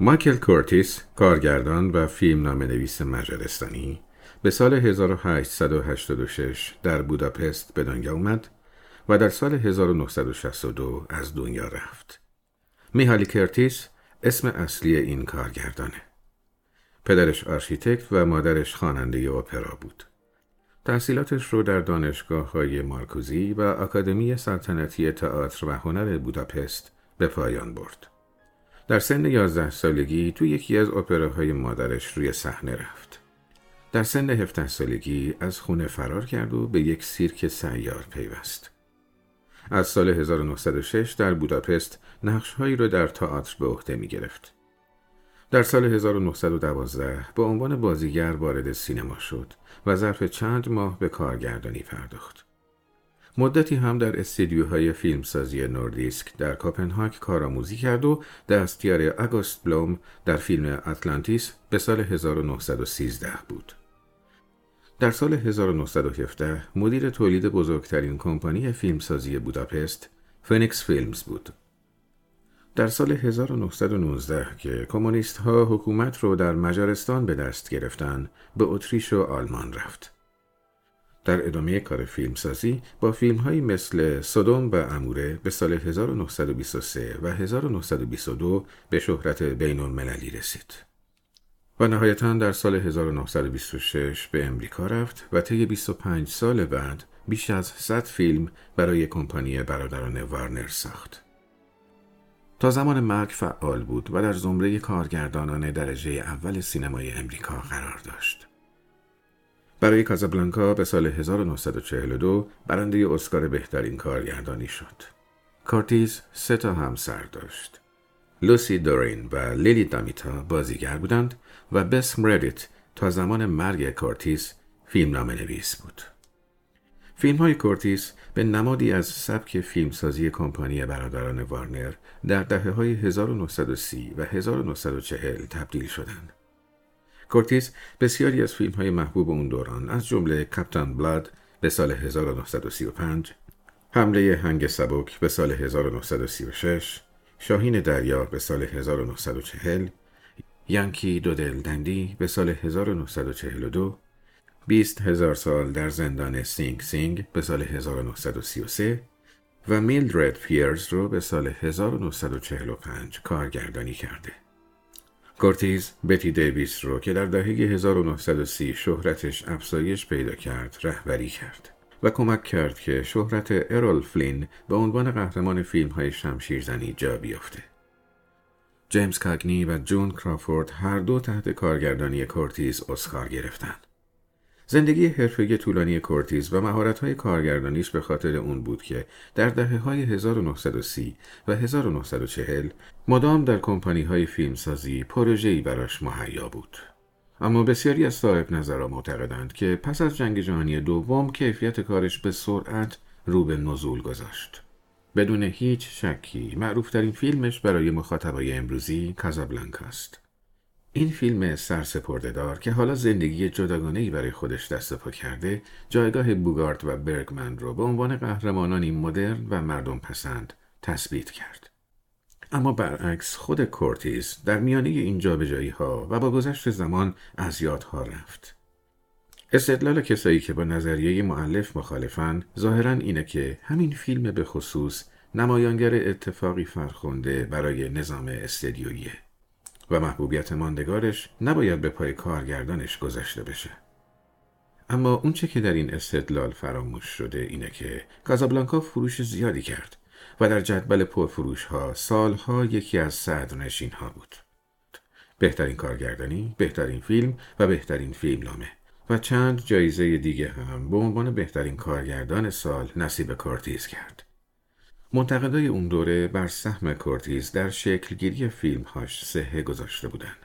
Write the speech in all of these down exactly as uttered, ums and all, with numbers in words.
مایکل کورتیز، کارگردان و فیلمنامه نویس مجارستانی، به سال هزار و هشتصد و هشتاد و شش در بوداپست به دنیا آمد و در سال هزار و نهصد و شصت و دو از دنیا رفت. میهالی کورتیز اسم اصلی این کارگردانه. پدرش آرشیتکت و مادرش خواننده اپرا بود. تحصیلاتش رو در دانشگاه‌های مارکوزی و آکادمی سلطنتی تئاتر و هنر بوداپست به پایان برد. در سن یازده سالگی تو یکی از اپراهای مادرش روی صحنه رفت. در سن هفده سالگی از خونه فرار کرد و به یک سیرک سیار پیوست. از سال هزار و نهصد و شش در بوداپست نقش‌هایی را در تئاتر به عهده می‌گرفت. در سال هزار و نهصد و دوازده به عنوان بازیگر وارد سینما شد و ظرف چند ماه به کارگردانی پرداخت. مدتی هم در استودیوهای فیلمسازی نوردیسک در کاپنهاگ کارآموزی کرد و دستیار اگاست بلوم در فیلم آتلانتیس به سال هزار و نهصد و سیزده بود. در سال هزار و نهصد و هفده مدیر تولید بزرگترین کمپانی فیلمسازی بوداپست، فینکس فیلمز بود. در سال هزار و نهصد و نوزده که کمونیست‌ها حکومت رو در مجارستان به دست گرفتن، به اتریش و آلمان رفت. در ادامه کار فیلمسازی با فیلم‌هایی مثل صدوم و اموره به سال هزار و نهصد و بیست و سه و هزار و نهصد و بیست و دو به شهرت بین‌المللی رسید. و نهایتاً در سال هزار و نهصد و بیست و شش به امریکا رفت و طی بیست و پنج سال بعد بیش از صد فیلم برای کمپانی برادران وارنر ساخت. تا زمان مرگ فعال بود و در زمره کارگردانان درجه اول سینمای امریکا قرار داشت. برای کازابلانکا به سال هزار و نهصد و چهل و دو برنده اسکار بهترین کارگردانی شد. کورتیز سه تا همسر داشت. لوسی دورین و لیلی دامیتا بازیگر بودند و بس مریدیت تا زمان مرگ کورتیز فیلمنامه نویس بود. فیلم‌های کورتیز به نمادی از سبک فیلمسازی کمپانی برادران وارنر در دهه‌های هزار و نهصد و سی و هزار و نهصد و چهل تبدیل شدند. کورتیز بسیاری از فیلم‌های محبوب اون دوران از جمله کاپتن بلاد به سال هزار و نهصد و سی و پنج، حمله هنگ سبوک به سال هزار و نهصد و سی و شش، شاهین دریا به سال هزار و نهصد و چهل، یانکی دودل دندی به سال هزار و نهصد و چهل و دو، بیست هزار سال در زندان سینگ سینگ به سال هزار و نهصد و سی و سه و میلدرد پیرز رو به سال هزار و نهصد و چهل و پنج کارگردانی کرده. کورتیز بیتی دیویس رو که در دهه هزار و نهصد و سی شهرتش افزایش پیدا کرد رهبری کرد و کمک کرد که شهرت ارول فلین به عنوان قهرمان فیلم‌های شمشیرزنی جا بیفته. جیمز کگنی و جون کرافورد هر دو تحت کارگردانی کورتیز اسکار گرفتند. زندگی حرفه‌ای طولانی کورتیز و مهارت‌های کارگردانیش به خاطر اون بود که در دهه‌های هزار و نهصد و سی و هزار و نهصد و چهل مدام در کمپانی‌های فیلمسازی پروژه‌ای براش مهیا بود. اما بسیاری از صاحب نظرها معتقدند که پس از جنگ جهانی دوم کیفیت کارش به سرعت رو به نزول گذاشت. بدون هیچ شکی معروف‌ترین فیلمش برای مخاطبای امروزی کازابلانکا است. این فیلم سرسپرده‌دار که حالا زندگی جداگانه‌ای برای خودش دست و پا کرده، جایگاه بوگارت و برگمان رو به عنوان قهرمانانی مدرن و مردم پسند تثبیت کرد. اما برعکس خود کورتیز در میانه این جابجایی‌ها و با گذشت زمان از یادها رفت. استدلال کسایی که با نظریه مؤلف مخالفن ظاهراً اینه که همین فیلم به خصوص نمایانگر اتفاقی فرخنده برای نظام استدیویی و محبوبیت ماندگارش نباید به پای کارگردانش گذاشته بشه. اما اون چه که در این استدلال فراموش شده اینه که کازابلانکا فروش زیادی کرد و در جدول پرفروش‌ها سالها یکی از صدرنشین‌ها بود. بهترین کارگردانی، بهترین فیلم و بهترین فیلمنامه و چند جایزه دیگه هم به عنوان بهترین کارگردان سال نصیب کورتیز کرد. منتقدای اون دوره بر سهم کورتیز در شکلگیری فیلم‌هاش سهه گذاشته بودند.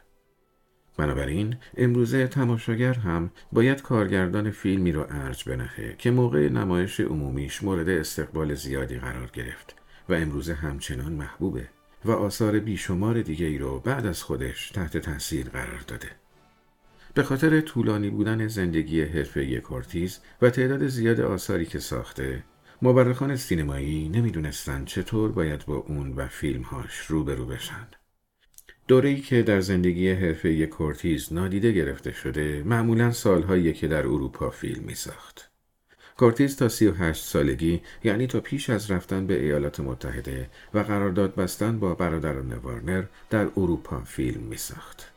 بنابراین امروزه تماشاگر هم باید کارگردان فیلمی را ارج بنهه که موقع نمایش عمومیش مورد استقبال زیادی قرار گرفت و امروزه همچنان محبوبه و آثار بیشمار دیگه‌ای را بعد از خودش تحت تاثیر قرار داده. به خاطر طولانی بودن زندگی حرفه‌ای کورتیز و تعداد زیاد آثاری که ساخته، مورخان سینمایی نمیدونستن چطور باید با اون و فیلمهاش روبرو بشن. دوره‌ای که در زندگی حرفه‌ای کورتیز نادیده گرفته شده، معمولاً سال‌هایی که در اروپا فیلم می‌ساخت. کورتیز تا سی و هشت سالگی، یعنی تا پیش از رفتن به ایالات متحده و قرارداد بستن با برادران وارنر، در اروپا فیلم می‌ساخت.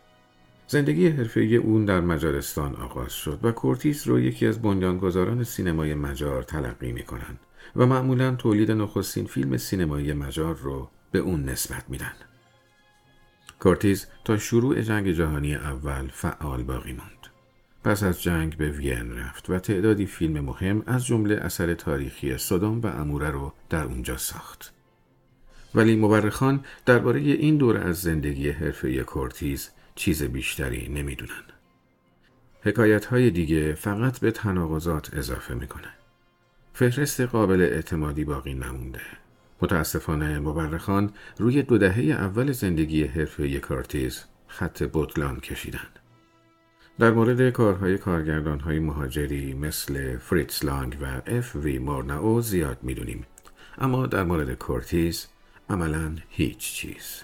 زندگی حرفه‌ای اون در مجارستان آغاز شد و کورتیز رو یکی از بنیانگذاران سینمای مجار تلقی می‌کنن و معمولاً تولید نخستین فیلم سینمایی مجار رو به اون نسبت میدن. کورتیز تا شروع جنگ جهانی اول فعال باقی ماند. پس از جنگ به وین رفت و تعدادی فیلم مهم از جمله اثر تاریخی صدوم و اموره رو در اونجا ساخت. ولی مورخان درباره این دوره از زندگی حرفه‌ای کورتیز چیز بیشتری نمیدونن. حکایت‌های دیگه فقط به تناقضات اضافه میکنه. فهرست قابل اعتمادی باقی نمونده. متاسفانه مورخان روی دو دهه اول زندگی حرفه‌ای کورتیز خط بطلان کشیدن. در مورد کارهای کارگردان‌های مهاجری مثل فریتز لانگ و اف وی مورناو زیاد می‌دونیم، اما در مورد کورتیز عملاً هیچ چیز.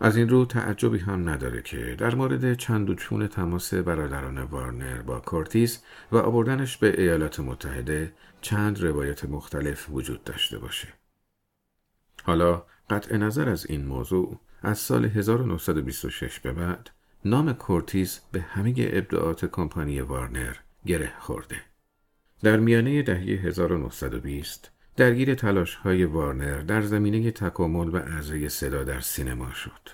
از این رو تعجبی هم نداره که در مورد چند و چون تماس برادران وارنر با کورتیز و آوردنش به ایالات متحده چند روایت مختلف وجود داشته باشه. حالا قطع نظر از این موضوع، از سال هزار و نهصد و بیست و شش به بعد نام کورتیز به همه ابداعات کمپانی وارنر گره خورده. در میانه دهه هزار و نهصد و بیست درگیر تلاش‌های وارنر در زمینه تکامل و عرضه صدا در سینما شد.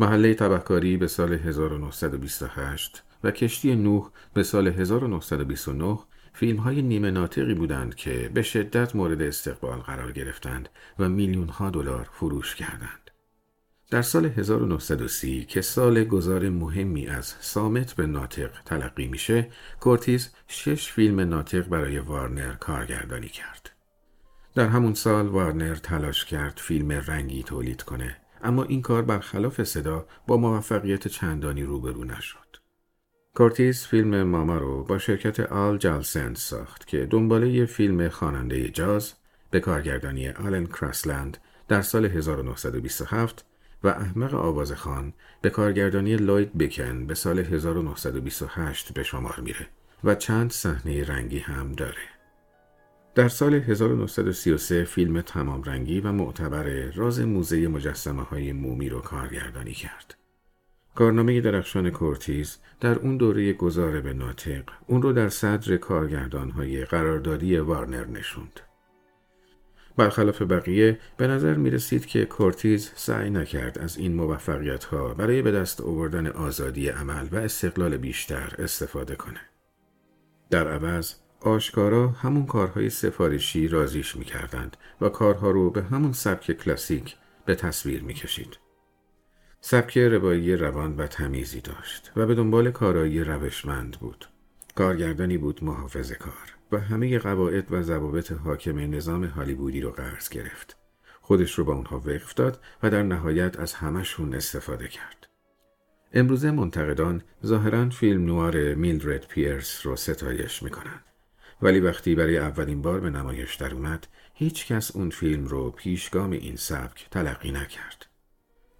محله تبکاری به سال هزار و نهصد و بیست و هشت و کشتی نوح به سال هزار و نهصد و بیست و نه فیلم‌های نیمه ناطقی بودند که به شدت مورد استقبال قرار گرفتند و میلیون‌ها دلار فروش کردند. در سال هزار و نهصد و سی که سال گذار مهمی از صامت به ناطق تلقی میشه، کورتیز شش فیلم ناطق برای وارنر کارگردانی کرد. در همون سال وارنر تلاش کرد فیلم رنگی تولید کنه، اما این کار برخلاف صدا با موفقیت چندانی روبرو نشد. کورتیز فیلم ماما رو با شرکت آل جالسند ساخت که دنباله یه فیلم خواننده جاز به کارگردانی آلن کراسلند در سال هزار و نهصد و بیست و هفت و احمق آوازخوان به کارگردانی لوید بیکن به سال هزار و نهصد و بیست و هشت به شمار میره و چند صحنه رنگی هم داره. در سال هزار و نهصد و سی و سه فیلم تمام رنگی و معتبر راز موزه مجسمه‌های مومی رو کارگردانی کرد. کارنامه درخشان کورتیز در اون دوره گذار به ناطق اون رو در صدر کارگردان‌های قراردادی وارنر نشوند. برخلاف بقیه به نظر می رسید که کورتیز سعی نکرد از این موفقیت‌ها برای به دست آوردن آزادی عمل و استقلال بیشتر استفاده کنه. در عوض آشکارا همون کارهای سفارشی رازیش می کردند و کارها رو به همون سبک کلاسیک به تصویر می کشید. سبک روایی روان و تمیزی داشت و به دنبال کارایی روشمند بود. کارگردانی بود محافظه کار و همه قواعد و ضوابط حاکم نظام هالیوودی رو قرض گرفت. خودش رو با اونها وقف داد و در نهایت از همشون استفاده کرد. امروزه منتقدان ظاهراً فیلم نوار میلدرد پیرز رو ستایش می کنن. ولی وقتی برای اولین بار به نمایش در اومد، هیچ کس اون فیلم رو پیشگام این سبک تلقی نکرد.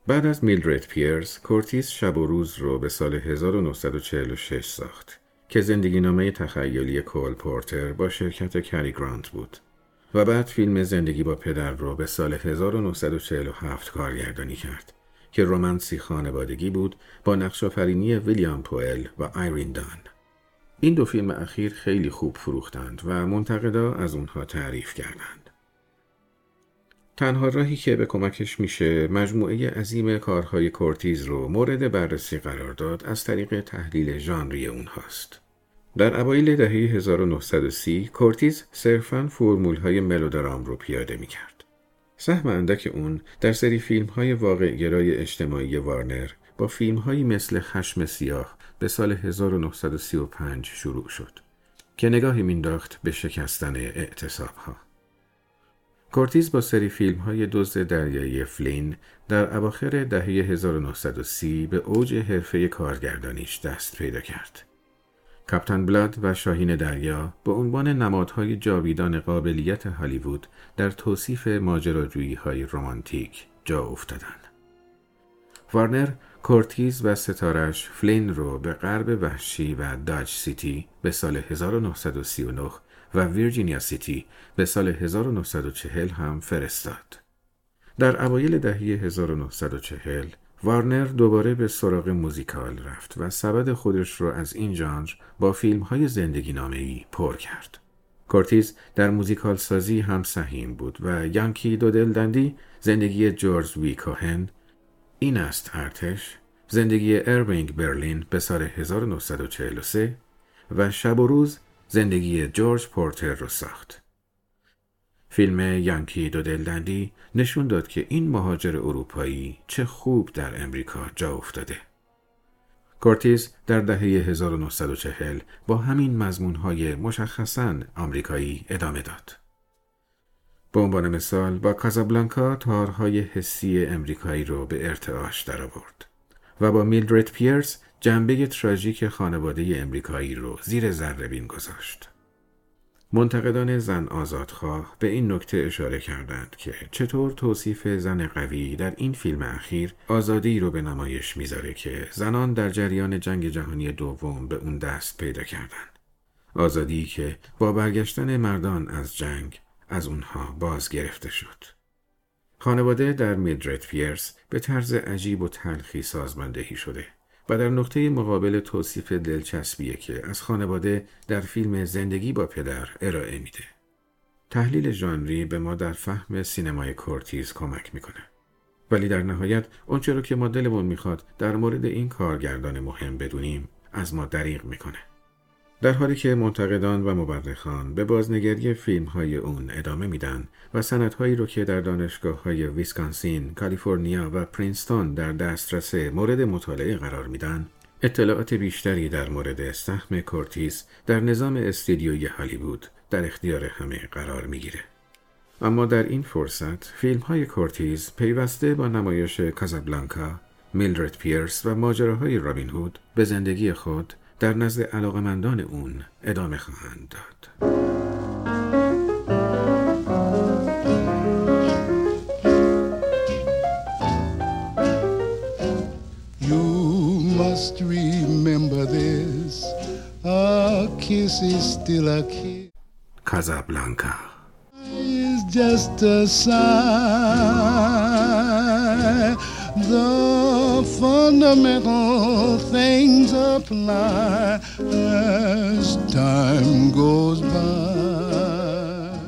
بعد از میلدرد پیرز، کورتیز شب و روز رو به سال هزار و نهصد و چهل و شش ساخت که زندگینامه تخیلی کول پورتر با شرکت کری گرانت بود و بعد فیلم زندگی با پدر رو به سال هزار و نهصد و چهل و هفت کارگردانی کرد که رمانسی خانوادگی بود با نقش‌آفرینی ویلیام پوئل و آیرین دان. این دو فیلم اخیر خیلی خوب فروختند و منتقدا از اونها تعریف کردند. تنها راهی که به کمکش میشه مجموعه عظیم کارهای کورتیز رو مورد بررسی قرار داد از طریق تحلیل ژانری اونهاست. در اوایل دهه هزار و نهصد و سی کورتیز صرفاً فرمول‌های ملودرام رو پیاده میکرد. سهم اندک اون در سری فیلم‌های واقع‌گرای اجتماعی وارنر با فیلم‌هایی مثل خشم سیاه به سال هزار و نهصد و سی و پنج شروع شد که نگاهی مینداخت به شکستن اعتصاب‌ها. کورتیز با سری فیلم‌های دزد دریایی فلین در اواخر دهه هزار و نهصد و سی به اوج حرفه کارگردانیش دست پیدا کرد. کاپتن بلاد و شاهین دریا به عنوان نمادهای جاویدان قابلیت هالیوود در توصیف ماجراجویی‌های رمانتیک جا افتادند. وارنر کورتیز و ستارش فلین رو به غرب وحشی و داج سیتی به سال هزار و نهصد و سی و نه و ویرجینیا سیتی به سال هزار و نهصد و چهل هم فرستاد. در اوایل دهه هزار و نهصد و چهل وارنر دوباره به سراغ موزیکال رفت و سبد خودش رو از این ژانر با فیلم‌های زندگی‌نامه‌ای پر کرد. کورتیز در موزیکال سازی هم سهیم بود و یانکی دودل دندی، زندگی جورج وی کوهن، این است ارتش، زندگی اروینگ برلین به سال هزار و نهصد و چهل و سه و شب و روز، زندگی جورج پورتر رو ساخت. فیلم یانکی دودل دندی نشون داد که این مهاجر اروپایی چه خوب در امریکا جا افتاده. کورتیز در دهه هزار و نهصد و چهل با همین مضمون‌های مشخصاً آمریکایی ادامه داد. به عنوان مثال با کازابلانکا تارهای حسی آمریکایی رو به ارتعاش درآورد و با میلدرد پیرز جنبه تراژیک خانواده آمریکایی رو زیر ذره‌بین گذاشت. منتقدان زن آزادخواه به این نکته اشاره کردند که چطور توصیف زن قوی در این فیلم اخیر آزادی رو به نمایش میذاره که زنان در جریان جنگ جهانی دوم به اون دست پیدا کردند. آزادی که با برگشتن مردان از جنگ از اونها باز گرفته شد. خانواده در میلدرد پیرز به طرز عجیب و تلخی سازماندهی شده و در نقطه مقابل توصیف دلچسبیه که از خانواده در فیلم زندگی با پدر ارائه میده. تحلیل ژانری به ما در فهم سینمای کورتیز کمک میکنه. ولی در نهایت اونچه رو که ما دلمون میخواد در مورد این کارگردان مهم بدونیم از ما دریغ میکنه. در حالی که منتقدان و مورخان به بازنگری فیلم‌های اون ادامه میدن و سندهایی رو که در دانشگاه‌های ویسکانسین، کالیفرنیا و پرینستون در دسترس مورد مطالعه قرار میدن، اطلاعات بیشتری در مورد سهم کورتیز در نظام استودیوی هالیوود در اختیار همه قرار میگیره. اما در این فرصت فیلم‌های کورتیز پیوسته با نمایش کازابلانکا، میلدرد پیرز و ماجراهای رابین هود به زندگی خود در نزد علاقه‌مندان اون ادامه خواهند داد. You must remember this. A kiss is still a kiss. کازابلانکا is just a sigh. The fundamental things apply as time goes by.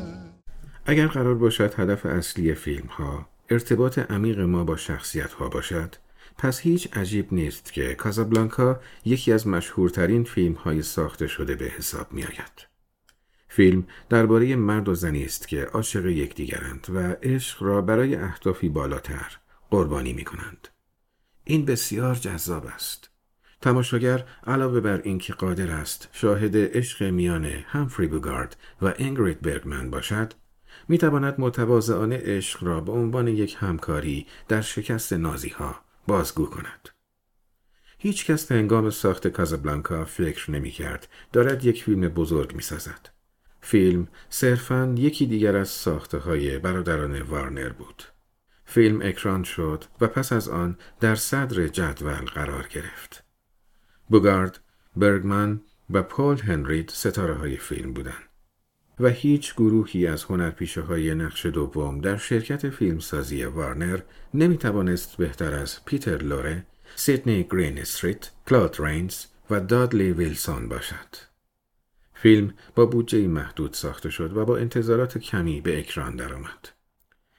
اگر قرار باشد هدف اصلی فیلم ها ارتباط عمیق ما با شخصیت ها باشد، پس هیچ عجیب نیست که کازابلانکا یکی از مشهورترین فیلم های ساخته شده به حساب می آید. فیلم درباره مرد و زنی است که عاشق یکدیگرند و عشق را برای اهدافی بالاتر قربانی می کنند. این بسیار جذاب است. تماشاگر علاوه بر اینکه قادر است شاهد عشق میان همفری بوگارت و اینگرید برگمان باشد، می تواند متواضعانه عشق را به عنوان یک همکاری در شکست نازی ها بازگو کند. هیچ کس هنگام ساخت کازابلانکا فکر نمی کرد دارد یک فیلم بزرگ می سازد. فیلم صرفاً یکی دیگر از ساخته های برادران وارنر بود. فیلم اکران شد و پس از آن در صدر جدول قرار گرفت. بوگارد، برگمان و پول هنرید ستاره های فیلم بودند و هیچ گروهی از هنرپیشه های نقش دوم در شرکت فیلمسازی وارنر نمی توانست بهتر از پیتر لوره، سیدنی گرین استریت، کلود رینز و دادلی ویلسون باشد. فیلم با بودجه محدود ساخته شد و با انتظارات کمی به اکران درآمد.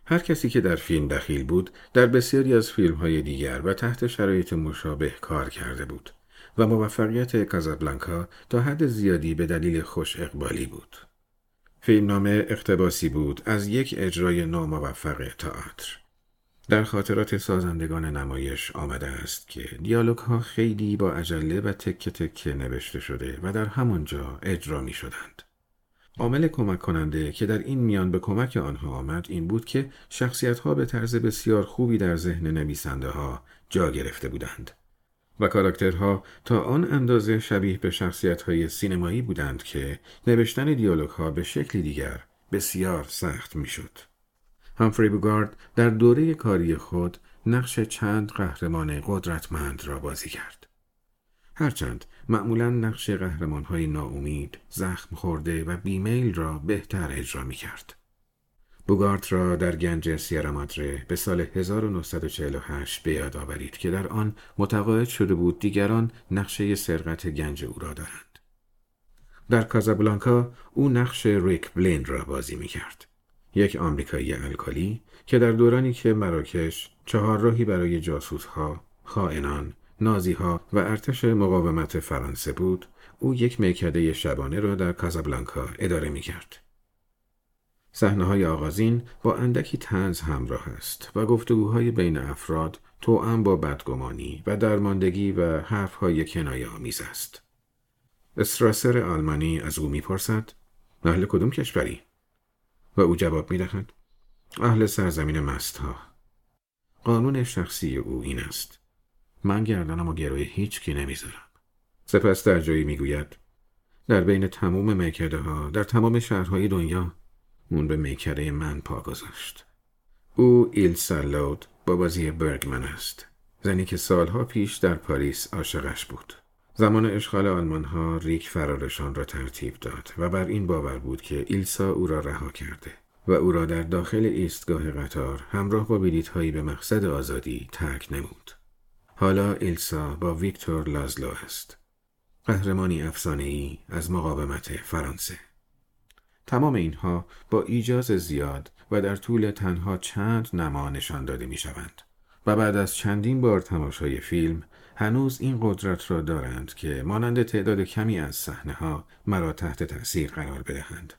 هر کسی که در فیلم دخیل بود، در بسیاری از فیلم‌های دیگر و تحت شرایط مشابه کار کرده بود و موفقیت کازابلانکا تا حد زیادی به دلیل خوش اقبالی بود. فیلمنامه اقتباسی بود از یک اجرای ناموفق تئاتر. در خاطرات سازندگان نمایش آمده است که دیالوگ‌ها خیلی با عجله و تکه تکه نوشته شده و در همانجا اجرا می‌شدند. عامل کمک کننده که در این میان به کمک آنها آمد این بود که شخصیت‌ها به طرز بسیار خوبی در ذهن نویسنده‌ها جا گرفته بودند و کاراکترها تا آن اندازه شبیه به شخصیت‌های سینمایی بودند که نوشتن دیالوگ‌ها به شکلی دیگر بسیار سخت می‌شد. همفری بوگارت در دوره کاری خود نقش چند قهرمان قدرتمند را بازی کرد. هرچند معمولاً نقش قهرمان‌های ناامید، زخم خورده و بیمیل را بهتر اجرا می‌کرد. بوگارت را در گنج سیرا مادره به سال هزار و نهصد و چهل و هشت به یاد آورید که در آن متقاعد شده بود دیگران نقشه سرقت گنج او را دارند. در کازابلانکا او نقش ریک بلین را بازی می‌کرد. یک آمریکایی الکلی که در دورانی که مراکش چهارراهی برای جاسوس‌ها، خائنان، نازی‌ها و ارتش مقاومت فرانسه بود، او یک میکده شبانه را در کازابلانکا اداره می‌کرد. صحنه‌های آغازین با اندکی طنز همراه است و گفتگوهای بین افراد توأم با بدگمانی و درماندگی و حرف‌های کنایه‌آمیز است. استراسر آلمانی از او می‌پرسد: اهل کدام کشوری؟ و او جواب می‌دهد: اهل سرزمین مست‌ها. قانون شخصی او این است: من گردنم و گروه هیچ کی نمیذارم. سپس در جایی میگوید: در بین تمام میکده ها، در تمام شهرهای دنیا، اون به میکده من پا گذاشت. او ایل سالود با بازی برگمان است. زنی که سالها پیش در پاریس عاشقش بود. زمان اشغال آلمان ها ریک فرارشان را ترتیب داد و بر این باور بود که ایلسا او را رها کرده و او را در داخل ایستگاه قطار همراه با بلیط‌هایی به مقصد آزادی ترک نمود. حالا ایلسا با ویکتور لازلو است، قهرمانی افسانه‌ای از مقاومت فرانسه. تمام اینها با ایجاز زیاد و در طول تنها چند نما نشان داده می‌شوند و بعد از چندین بار تماشای فیلم هنوز این قدرت را دارند که مانند تعداد کمی از صحنه‌ها مرا تحت تأثیر قرار بدهند.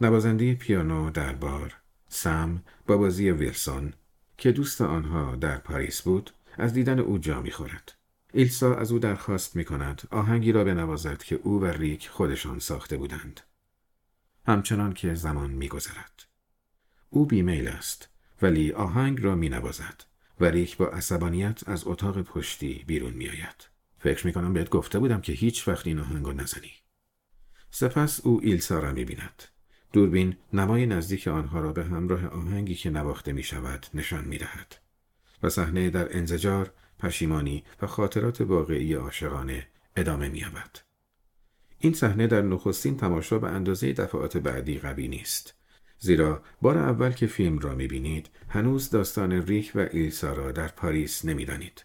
نوازنده پیانو دربار سم با بازی ویلسون که دوست آنها در پاریس بود، از دیدن او جا می‌خورد. ایلسا از او درخواست می‌کند آهنگی را بنوازد که او و ریک خودشان ساخته بودند. همچنان که زمان می‌گذرد، او بیمیل است ولی آهنگ را می‌نوازد و ریک با عصبانیت از اتاق پشتی بیرون می‌آید. فکر می‌کنم بهت گفته بودم که هیچ وقت این آهنگ را نزنی. سپس او ایلسا را می‌بیند. دوربین نمای نزدیک آنها را به همراه آهنگی که نواخته می‌شود نشان می‌دهد و صحنه در انزجار، پشیمانی و خاطرات واقعی عاشقانه ادامه می‌یابد. این صحنه در نخستین تماشا به اندازه دفعات بعدی قوی نیست، زیرا بار اول که فیلم را می‌بینید هنوز داستان ریک و ایلسا را در پاریس نمی‌دانید.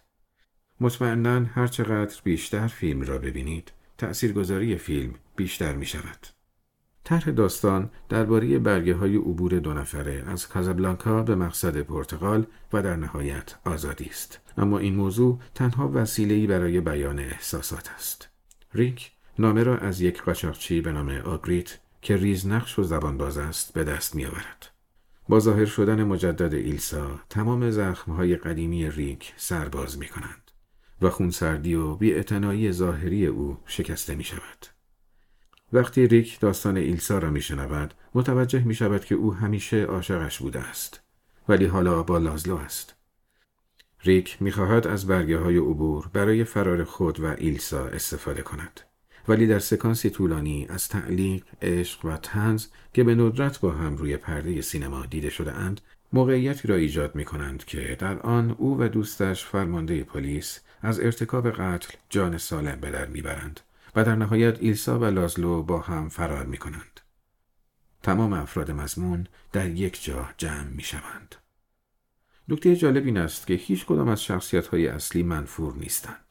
مطمئناً هر چقدر بیشتر فیلم را ببینید، تأثیرگذاری فیلم بیشتر می‌شود. طرح داستان درباره برگه‌های عبور دو نفره از کازابلانکا به مقصد پرتغال و در نهایت آزادی است، اما این موضوع تنها وسیله‌ای برای بیان احساسات است. ریک نامه را از یک قاچاقچی به نام آگریت که ریز نقش و زبان‌باز است به دست می‌آورد. با ظاهر شدن مجدد ایلسا تمام زخم‌های قدیمی ریک سرباز می‌کنند و خونسردی و بی‌اعتنایی ظاهری او شکسته می‌شود. وقتی ریک داستان ایلسا را میشنود، متوجه میشود که او همیشه عاشقش بوده است، ولی حالا با لازلو است. ریک میخواهد از برگه‌های عبور برای فرار خود و ایلسا استفاده کند، ولی در سکانسی طولانی از تعلیق، عشق و طنز که به ندرت با هم روی پرده سینما دیده شده اند، موقعیتی را ایجاد میکنند که در آن او و دوستش فرمانده پلیس از ارتکاب قتل جان سالم به در میبرند و در نهایت ایلسا و لازلو با هم فرار می کنند. تمام افراد مضمون در یک جا جمع می شوند. نکته جالب این است که هیچ کدام از شخصیت‌های اصلی منفور نیستند.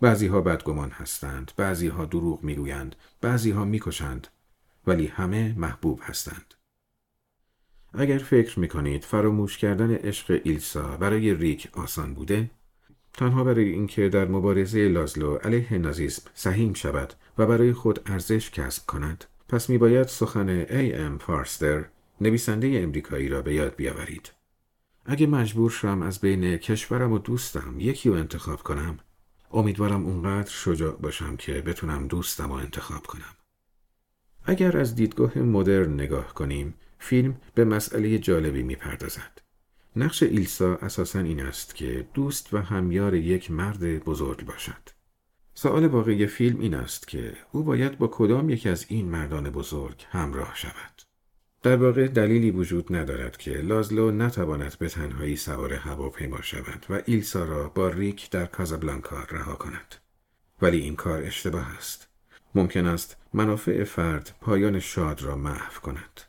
بعضی‌ها بدگمان هستند، بعضی‌ها دروغ می گویند، بعضی‌ها می کشند، ولی همه محبوب هستند. اگر فکر می کنید فراموش کردن عشق ایلسا برای ریک آسان بوده، تنها برای اینکه در مبارزه لازلو علیه نازیسم سهیم شود و برای خود ارزش کسب کند، پس می‌باید سخن ای ام فارستر، نویسنده آمریکایی را به یاد بیاورید: اگه مجبور شم از بین کشورم و دوستم یکی رو انتخاب کنم، امیدوارم اونقدر شجاع باشم که بتونم دوستم رو انتخاب کنم. اگر از دیدگاه مدرن نگاه کنیم، فیلم به مسئله جالبی می‌پردازد. نقش ایلسا اساساً این است که دوست و همیار یک مرد بزرگ باشد. سوال واقعی فیلم این است که او باید با کدام یک از این مردان بزرگ همراه شود. در واقع دلیلی وجود ندارد که لازلو نتواند به تنهایی سوار هواپیما شود و ایلسا را با ریک در کازابلانکا رها کند. ولی این کار اشتباه است. ممکن است منافع فرد پایان شاد را محو کند.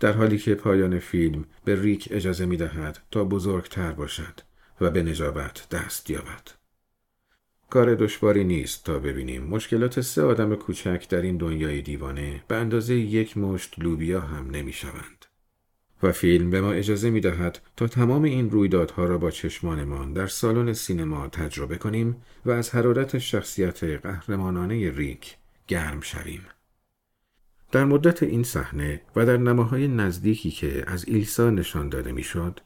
در حالی که پایان فیلم به ریک اجازه می دهد تا بزرگتر باشد و به نجابت دست یابد. کار دشواری نیست تا ببینیم مشکلات سه آدم کوچک در این دنیای دیوانه به اندازه یک مشت لوبیا هم نمی شوند. و فیلم به ما اجازه می دهد تا تمام این رویدادها را با چشمانمان در سالن سینما تجربه کنیم و از حرارت شخصیت قهرمانانه ریک گرم شویم. در مدت این صحنه و در نماهای نزدیکی که از ایلسا نشان داده می شد،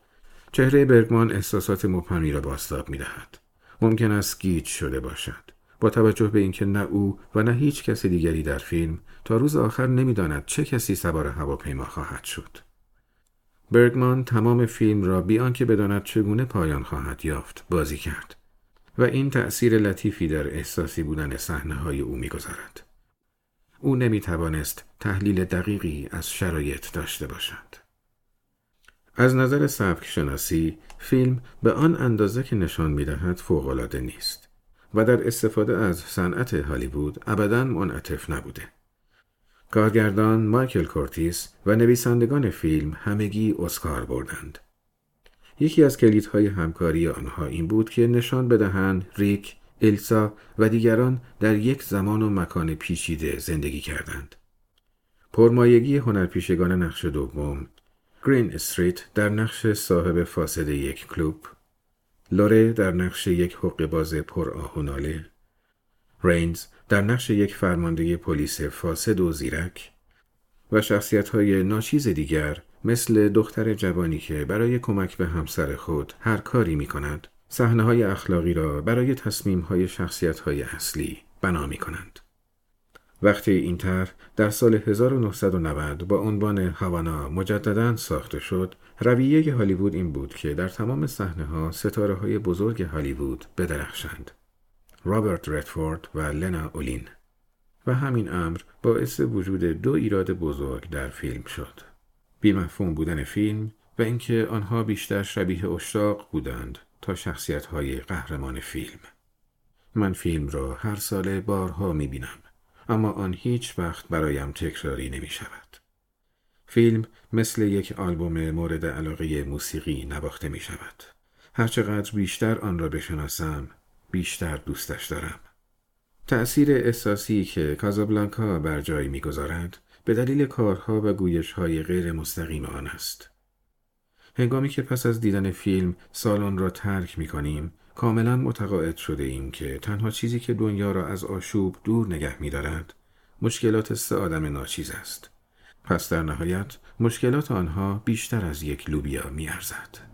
چهره برگمان احساسات مبهمی را بازتاب می دهد. ممکن است گیج شده باشد، با توجه به اینکه نه او و نه هیچ کس دیگری در فیلم تا روز آخر نمی‌داند چه کسی سوار هواپیما خواهد شد. برگمان تمام فیلم را بی آنکه بداند چگونه پایان خواهد یافت بازی کرد و این تأثیر لطیفی در احساسی بودن صحنه‌های او می‌گذارد. او نمی‌توانست تحلیل دقیقی از شرایط داشته باشد. از نظر سبک شناسی، فیلم به آن اندازه که نشان می‌دهد فوق‌العاده نیست و در استفاده از صنعت هالیوود ابداً منعطف نبوده. کارگردان مایکل کورتیز و نویسندگان فیلم همگی اسکار بردند. یکی از کلیدهای همکاری آنها این بود که نشان بدهند ریک، ایلسا و دیگران در یک زمان و مکان پیچیده زندگی کردند. پرمایگی هنرپیشگان نقش دوم، گرین استریت در نقش صاحب فاسد یک کلوب، لوره در نقش یک حقه‌باز پرآه و ناله، رینز در نقش یک فرمانده پلیس فاسد و زیرک و شخصیت‌های ناچیز دیگر مثل دختر جوانی که برای کمک به همسر خود هر کاری می‌کند، صحنه‌های اخلاقی را برای تصمیم‌های شخصیت‌های اصلی بنا می‌کنند. وقتی این طرح در سال هزار و نهصد و نود با عنوان هاوانا مجدداً ساخته شد، رویه هالیوود این بود که در تمام صحنه‌ها ستاره‌های بزرگ هالیوود بدرخشند. رابرت ردفورد و لنا اولین. و همین امر باعث وجود دو ایراد بزرگ در فیلم شد. بی‌مفهوم بودن فیلم و اینکه آنها بیشتر شبیه عشاق بودند تا شخصیت‌های قهرمان فیلم. من فیلم را هر سال بارها می‌بینم، اما آن هیچ وقت برایم تکراری نمی شود. فیلم مثل یک آلبوم مورد علاقه موسیقی نواخته می شود. هرچقدر بیشتر آن را بشناسم، بیشتر دوستش دارم. تأثیر احساسی که کازابلانکا بر جای می گذارد، به دلیل کارها و گویش‌های غیر مستقیم آن است. هنگامی که پس از دیدن فیلم سالن را ترک می کنیم، کاملا متقاعد شده ایم که تنها چیزی که دنیا را از آشوب دور نگه می دارد مشکلات سه آدم ناچیز است. پس در نهایت مشکلات آنها بیشتر از یک لوبیا می ارزد.